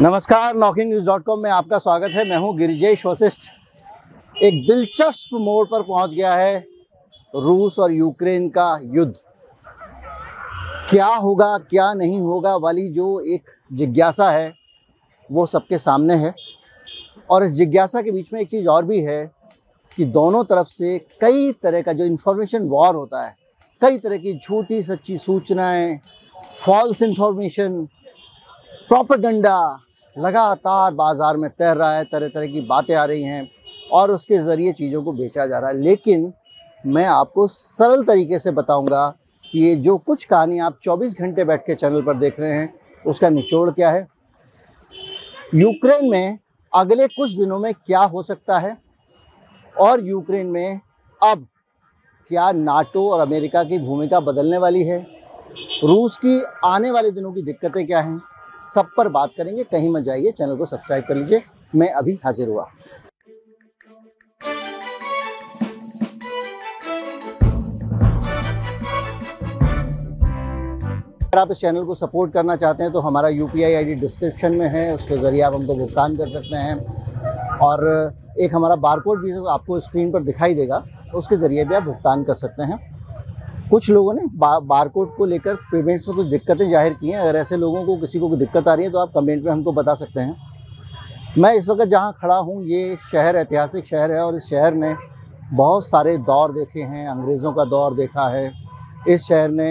नमस्कार, knocking news में आपका स्वागत है। मैं हूं गिरिजेश वसिष्ठ। एक दिलचस्प मोड़ पर पहुंच गया है रूस और यूक्रेन का युद्ध। क्या होगा क्या नहीं होगा वाली जो एक जिज्ञासा है वो सबके सामने है। और इस जिज्ञासा के बीच में एक चीज़ और भी है कि दोनों तरफ से कई तरह का जो इन्फॉर्मेशन वॉर होता है, कई तरह की झूठी सच्ची सूचनाएँ, फॉल्स इन्फॉर्मेशन, प्रोपेगेंडा लगातार बाज़ार में तैर रहा है। तरह तरह की बातें आ रही हैं और उसके ज़रिए चीज़ों को बेचा जा रहा है। लेकिन मैं आपको सरल तरीके से बताऊंगा कि ये जो कुछ कहानी आप 24 घंटे बैठ के चैनल पर देख रहे हैं उसका निचोड़ क्या है, यूक्रेन में अगले कुछ दिनों में क्या हो सकता है, और यूक्रेन में अब क्या नाटो और अमेरिका की भूमिका बदलने वाली है, रूस की आने वाले दिनों की दिक्कतें क्या हैं, सब पर बात करेंगे। कहीं मत जाइए, चैनल को सब्सक्राइब कर लीजिए। मैं अभी हाजिर हुआ। अगर आप इस चैनल को सपोर्ट करना चाहते हैं तो हमारा UPI ID डिस्क्रिप्शन में है, उसके ज़रिए आप हमको भुगतान कर सकते हैं। और एक हमारा बारकोड भी आपको स्क्रीन पर दिखाई देगा, उसके ज़रिए भी आप भुगतान कर सकते हैं। कुछ लोगों ने बारकोड को लेकर पेमेंट्स में कुछ दिक्कतें जाहिर की हैं। अगर ऐसे लोगों को किसी को दिक्कत आ रही है तो आप कमेंट में हमको बता सकते हैं। मैं इस वक्त जहां खड़ा हूं, ये शहर ऐतिहासिक शहर है और इस शहर ने बहुत सारे दौर देखे हैं। अंग्रेज़ों का दौर देखा है इस शहर ने,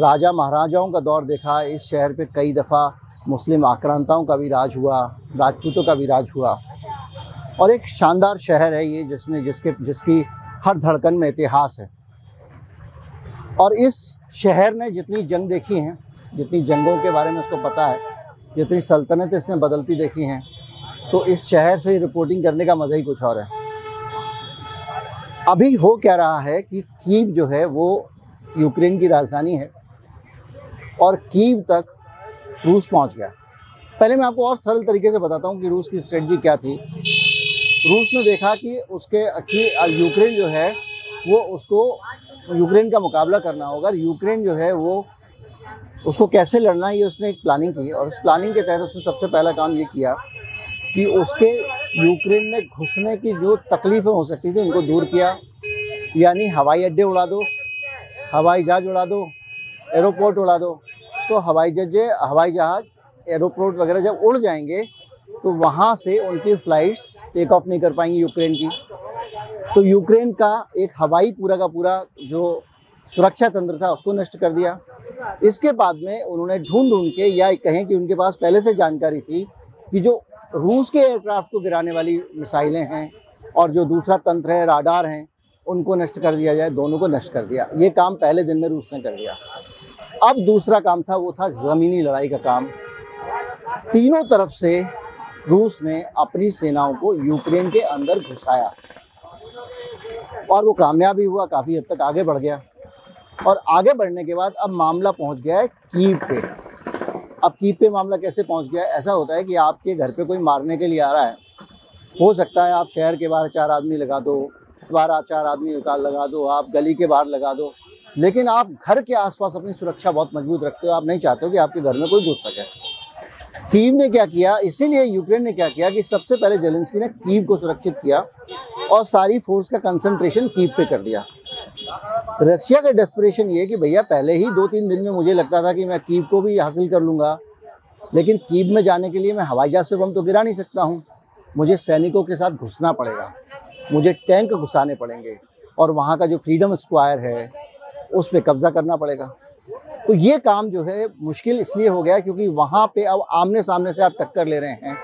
राजा महाराजाओं का दौर देखा है। इस शहर पर कई दफ़ा मुस्लिम आक्रांताओं का भी राज हुआ, राजपूतों का भी राज हुआ। और एक शानदार शहर है ये जिसकी हर धड़कन में इतिहास है। और इस शहर ने जितनी जंग देखी हैं, जितनी जंगों के बारे में उसको पता है, जितनी सल्तनतें इसने बदलती देखी हैं, तो इस शहर से रिपोर्टिंग करने का मज़ा ही कुछ और है। अभी हो क्या रहा है कि कीव जो है वो यूक्रेन की राजधानी है और कीव तक रूस पहुंच गया। पहले मैं आपको और सरल तरीके से बताता हूं कि रूस की स्ट्रेटजी क्या थी। रूस ने देखा कि यूक्रेन जो है वो उसको यूक्रेन का मुकाबला करना होगा, यूक्रेन जो है वो उसको कैसे लड़ना है, ये उसने एक प्लानिंग की। और उस प्लानिंग के तहत उसने सबसे पहला काम ये किया कि उसके यूक्रेन में घुसने की जो तकलीफ़ें हो सकती थी उनको दूर किया। यानी हवाई अड्डे उड़ा दो, हवाई जहाज़ उड़ा दो, एयरपोर्ट उड़ा दो। तो हवाई जहाज़ एयरपोर्ट वगैरह जब उड़ जाएंगे तो वहाँ से उनकी फ़्लाइट्स टेक ऑफ नहीं कर पाएंगी यूक्रेन की। तो यूक्रेन का एक हवाई पूरा का पूरा जो सुरक्षा तंत्र था उसको नष्ट कर दिया। इसके बाद में उन्होंने ढूंढ के, या कहें कि उनके पास पहले से जानकारी थी कि जो रूस के एयरक्राफ्ट को गिराने वाली मिसाइलें हैं और जो दूसरा तंत्र है, राडार हैं, उनको नष्ट कर दिया जाए। दोनों को नष्ट कर दिया। ये काम पहले दिन में रूस ने कर दिया। अब दूसरा काम था, वो था ज़मीनी लड़ाई का काम। तीनों तरफ से रूस ने अपनी सेनाओं को यूक्रेन के अंदर घुसाया और वो कामयाब भी हुआ, काफ़ी हद तक आगे बढ़ गया। और आगे बढ़ने के बाद अब मामला पहुंच गया है कीव पे। अब कीव पे मामला कैसे पहुंच गया है? ऐसा होता है कि आपके घर पे कोई मारने के लिए आ रहा है, हो सकता है आप शहर के बाहर 4 आदमी लगा दो, 12-4 आदमी लगा दो, आप गली के बाहर लगा दो, लेकिन आप घर के आसपास अपनी सुरक्षा बहुत मजबूत रखते हो। आप नहीं चाहते हो कि आपके घर में कोई घुस सके। कीव ने क्या किया, इसीलिए यूक्रेन ने क्या किया कि सबसे पहले ज़ेलेंस्की ने कीव को सुरक्षित किया और सारी फोर्स का कंसंट्रेशन कीव पे कर दिया। रशिया का डेस्परेशन ये कि भैया पहले ही 2-3 दिन में मुझे लगता था कि मैं कीव को भी हासिल कर लूँगा, लेकिन कीव में जाने के लिए मैं हवाई जहाज़ से बम तो गिरा नहीं सकता हूँ, मुझे सैनिकों के साथ घुसना पड़ेगा, मुझे टैंक घुसाने पड़ेंगे और वहाँ का जो फ्रीडम स्क्वायर है उस पर कब्जा करना पड़ेगा। तो ये काम जो है मुश्किल इसलिए हो गया क्योंकि वहाँ पे अब आमने सामने से आप टक्कर ले रहे हैं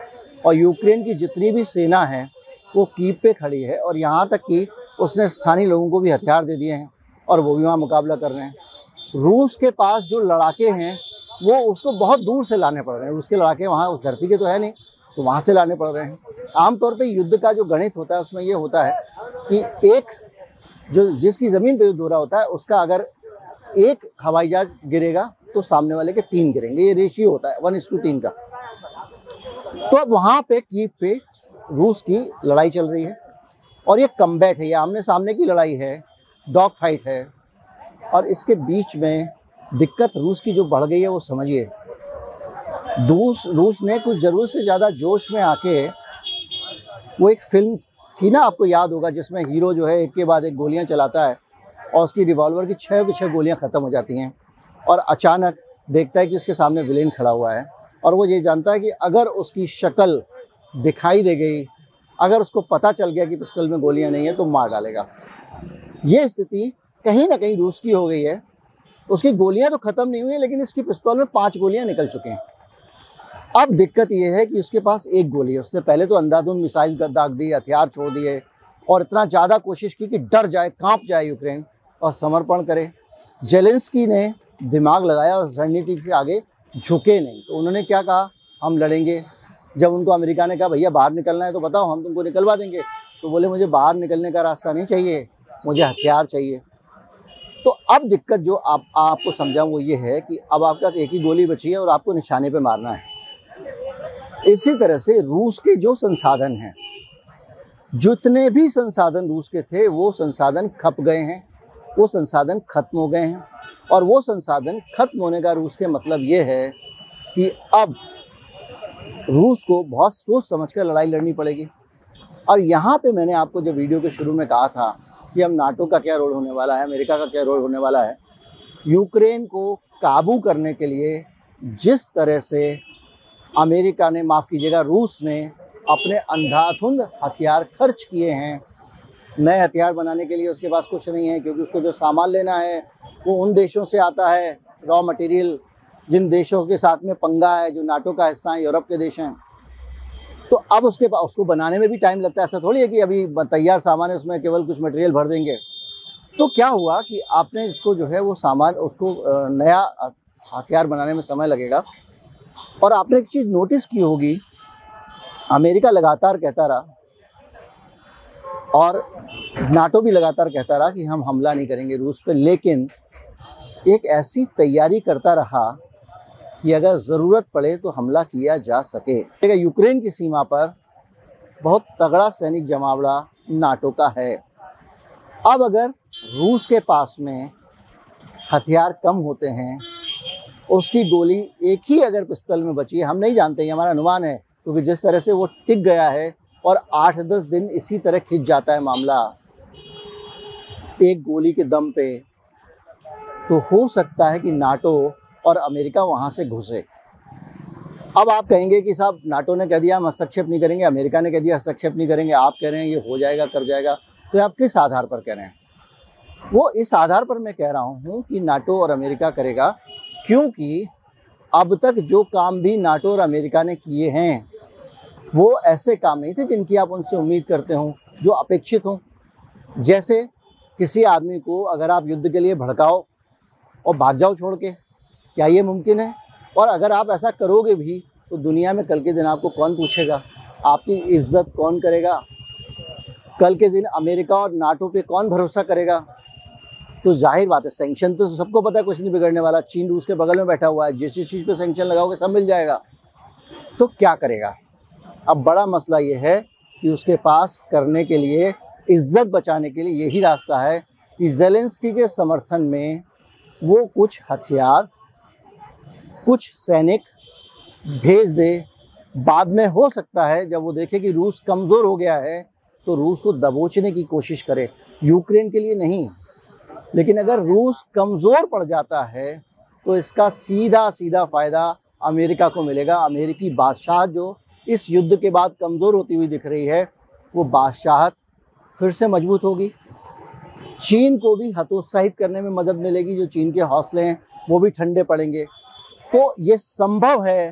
और यूक्रेन की जितनी भी सेना है वो कीव पे खड़ी है। और यहाँ तक कि उसने स्थानीय लोगों को भी हथियार दे दिए हैं और वो भी वहाँ मुकाबला कर रहे हैं। रूस के पास जो लड़ाके हैं वो उसको बहुत दूर से लाने पड़ रहे हैं। उसके लड़ाके वहाँ उस धरती के तो है नहीं, तो वहाँ से लाने पड़ रहे हैं। आमतौर पर युद्ध का जो गणित होता है उसमें ये होता है कि एक जो जिसकी ज़मीन पर युद्ध हो रहा होता है उसका अगर एक हवाई जहाज गिरेगा तो सामने वाले के 3 गिरेंगे। ये रेशियो होता है 1:3 का। तो अब वहाँ पे कीव पे रूस की लड़ाई चल रही है और ये कम्बैट है, ये आमने सामने की लड़ाई है, डॉग फाइट है। और इसके बीच में दिक्कत रूस की जो बढ़ गई है वो समझिए, रूस ने कुछ ज़रूर से ज़्यादा जोश में आके, वो एक फिल्म थी ना, आपको याद होगा, जिसमें हीरो जो है एक के बाद एक गोलियां चलाता है और उसकी रिवॉल्वर की 6 की 6 गोलियां ख़त्म हो जाती हैं और अचानक देखता है कि उसके सामने विलेन खड़ा हुआ है और वो ये जानता है कि अगर उसकी शक्ल दिखाई दे गई, अगर उसको पता चल गया कि पिस्टल में गोलियां नहीं है तो मार डालेगा। ये स्थिति कहीं ना कहीं रूस की हो गई है। उसकी गोलियां तो ख़त्म नहीं हुई लेकिन इसकी पिस्तौल में 5 गोलियां निकल चुके हैं। अब दिक्कत यह है कि उसके पास एक गोली है। उसने पहले तो अंधाधुंध मिसाइल दाग दी, हथियार छोड़ दिए और इतना ज़्यादा कोशिश की कि डर जाए, कांप जाए यूक्रेन और समर्पण करे। ज़ेलेंस्की ने दिमाग लगाया और रणनीति के आगे झुके नहीं। तो उन्होंने क्या कहा, हम लड़ेंगे। जब उनको अमेरिका ने कहा भैया बाहर निकलना है तो बताओ, हम तुमको निकलवा देंगे, तो बोले मुझे बाहर निकलने का रास्ता नहीं चाहिए, मुझे हथियार चाहिए। तो अब दिक्कत जो आपको समझाऊं वो ये है कि अब आपके पास एक ही गोली बची है और आपको निशाने पे मारना है। इसी तरह से रूस के जो संसाधन हैं, जितने भी संसाधन रूस के थे वो संसाधन खप गए हैं, वो संसाधन खत्म हो गए हैं। और वो संसाधन खत्म होने का रूस के मतलब ये है कि अब रूस को बहुत सोच समझ कर लड़ाई लड़नी पड़ेगी। और यहाँ पे मैंने आपको जब वीडियो के शुरू में कहा था कि हम नाटो का क्या रोल होने वाला है, अमेरिका का क्या रोल होने वाला है, यूक्रेन को काबू करने के लिए जिस तरह से अमेरिका ने, माफ़ कीजिएगा, रूस ने अपने अंधाधुंध हथियार खर्च किए हैं। नए हथियार बनाने के लिए उसके पास कुछ नहीं है क्योंकि उसको जो सामान लेना है वो उन देशों से आता है, रॉ मटेरियल, जिन देशों के साथ में पंगा है, जो नाटो का हिस्सा है, यूरोप के देश हैं। तो अब उसके पास, उसको बनाने में भी टाइम लगता है, ऐसा थोड़ी है कि अभी तैयार सामान है उसमें केवल कुछ मटेरियल भर देंगे। तो क्या हुआ कि आपने इसको जो है वो सामान, उसको नया हथियार बनाने में समय लगेगा। और आपने एक चीज़ नोटिस की होगी, अमेरिका लगातार कहता रहा और नाटो भी लगातार कहता रहा कि हम हमला नहीं करेंगे रूस पे, लेकिन एक ऐसी तैयारी करता रहा कि अगर ज़रूरत पड़े तो हमला किया जा सके। यूक्रेन की सीमा पर बहुत तगड़ा सैनिक जमावड़ा नाटो का है। अब अगर रूस के पास में हथियार कम होते हैं, उसकी गोली एक ही अगर पिस्तौल में बची है, हम नहीं जानते, ये हमारा अनुमान है क्योंकि जिस तरह से वो टिक गया है और 8-10 दिन इसी तरह खिंच जाता है मामला एक गोली के दम पे, तो हो सकता है कि नाटो और अमेरिका वहाँ से घुसे। अब आप कहेंगे कि साहब नाटो ने कह दिया हम हस्तक्षेप नहीं करेंगे, अमेरिका ने कह दिया हस्तक्षेप नहीं करेंगे, आप कह रहे हैं ये हो जाएगा, कर जाएगा, तो आप किस आधार पर कह रहे हैं? वो इस आधार पर मैं कह रहा हूँ कि नाटो और अमेरिका करेगा, क्योंकि अब तक जो काम भी नाटो और अमेरिका ने किए हैं वो ऐसे काम नहीं थे जिनकी आप उनसे उम्मीद करते हो, जो अपेक्षित हो। जैसे किसी आदमी को अगर आप युद्ध के लिए भड़काओ और भाग जाओ छोड़ के, क्या ये मुमकिन है? और अगर आप ऐसा करोगे भी तो दुनिया में कल के दिन आपको कौन पूछेगा, आपकी इज्जत कौन करेगा, कल के दिन अमेरिका और नाटो पे कौन भरोसा करेगा? तो जाहिर बात है, सैंक्शन तो सबको पता है कुछ नहीं बिगड़ने वाला, चीन रूस के बगल में बैठा हुआ है, जिस चीज़ पर सैंक्शन लगाओगे सब मिल जाएगा। तो क्या करेगा? अब बड़ा मसला ये है कि उसके पास करने के लिए, इज्जत बचाने के लिए यही रास्ता है कि ज़ेलेंस्की के समर्थन में वो कुछ हथियार, कुछ सैनिक भेज दे। बाद में हो सकता है जब वो देखे कि रूस कमज़ोर हो गया है तो रूस को दबोचने की कोशिश करे, यूक्रेन के लिए नहीं। लेकिन अगर रूस कमज़ोर पड़ जाता है तो इसका सीधा सीधा फ़ायदा अमेरिका को मिलेगा। अमेरिकी बादशाह जो इस युद्ध के बाद कमज़ोर होती हुई दिख रही है, वो बादशाहत फिर से मजबूत होगी। चीन को भी हतोत्साहित करने में मदद मिलेगी, जो चीन के हौसले हैं वो भी ठंडे पड़ेंगे। तो ये संभव है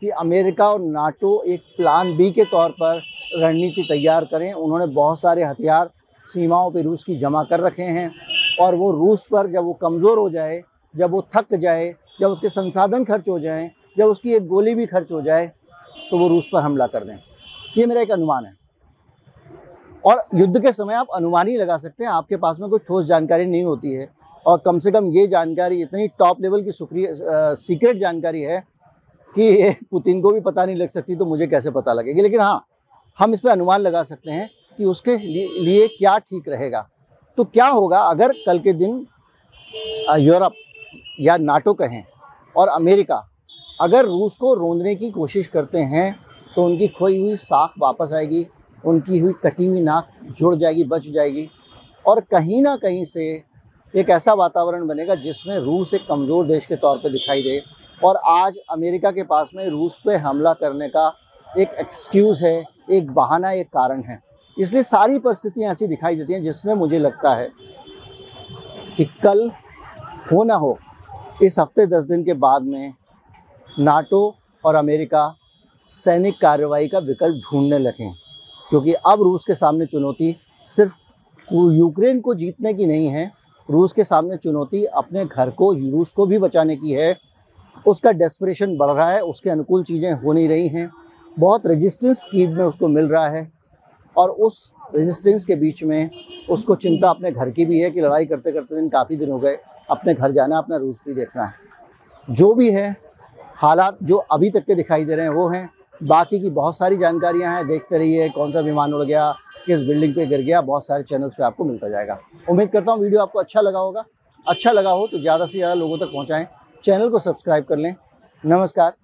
कि अमेरिका और नाटो एक प्लान बी के तौर पर रणनीति तैयार करें। उन्होंने बहुत सारे हथियार सीमाओं पर रूस की जमा कर रखे हैं और वो रूस पर जब वो कमज़ोर हो जाए, जब वो थक जाए, जब उसके संसाधन खर्च हो जाएँ, जब उसकी एक गोली भी खर्च हो जाए तो वो रूस पर हमला कर दें। ये मेरा एक अनुमान है और युद्ध के समय आप अनुमान ही लगा सकते हैं, आपके पास में कोई ठोस जानकारी नहीं होती है। और कम से कम ये जानकारी इतनी टॉप लेवल की सीक्रेट जानकारी है कि पुतिन को भी पता नहीं लग सकती, तो मुझे कैसे पता लगेगी। लेकिन हाँ, हम इस पर अनुमान लगा सकते हैं कि उसके लिए क्या ठीक रहेगा। तो क्या होगा अगर कल के दिन यूरोप या नाटो कहें और अमेरिका अगर रूस को रोंदने की कोशिश करते हैं तो उनकी खोई हुई साख वापस आएगी, उनकी हुई कटी हुई नाक जुड़ जाएगी, बच जाएगी और कहीं ना कहीं से एक ऐसा वातावरण बनेगा जिसमें रूस एक कमज़ोर देश के तौर पे दिखाई दे। और आज अमेरिका के पास में रूस पे हमला करने का एक एक्सक्यूज़ है, एक बहाना, एक कारण है। इसलिए सारी परिस्थितियाँ ऐसी दिखाई देती हैं जिसमें मुझे लगता है कि कल हो ना हो, इस हफ्ते 10 दिन के बाद में नाटो और अमेरिका सैनिक कार्रवाई का विकल्प ढूंढने लगें, क्योंकि अब रूस के सामने चुनौती सिर्फ यूक्रेन को जीतने की नहीं है, रूस के सामने चुनौती अपने घर को, रूस को भी बचाने की है। उसका डेस्परेशन बढ़ रहा है, उसके अनुकूल चीज़ें हो नहीं रही हैं, बहुत रेजिस्टेंस कीव में उसको मिल रहा है और उस रेजिस्टेंस के बीच में उसको चिंता अपने घर की भी है कि लड़ाई करते करते दिन काफ़ी दिन हो गए, अपने घर जाना, अपना रूस भी देखना है। जो भी है, हालात जो अभी तक के दिखाई दे रहे हैं वो हैं, बाकी की बहुत सारी जानकारियां हैं। देखते रहिए कौन सा विमान उड़ गया, किस बिल्डिंग पे गिर गया, बहुत सारे चैनल्स पे आपको मिलता जाएगा। उम्मीद करता हूँ वीडियो आपको अच्छा लगा होगा। अच्छा लगा हो तो ज़्यादा से ज़्यादा लोगों तक पहुँचाएँ, चैनल को सब्सक्राइब कर लें। नमस्कार।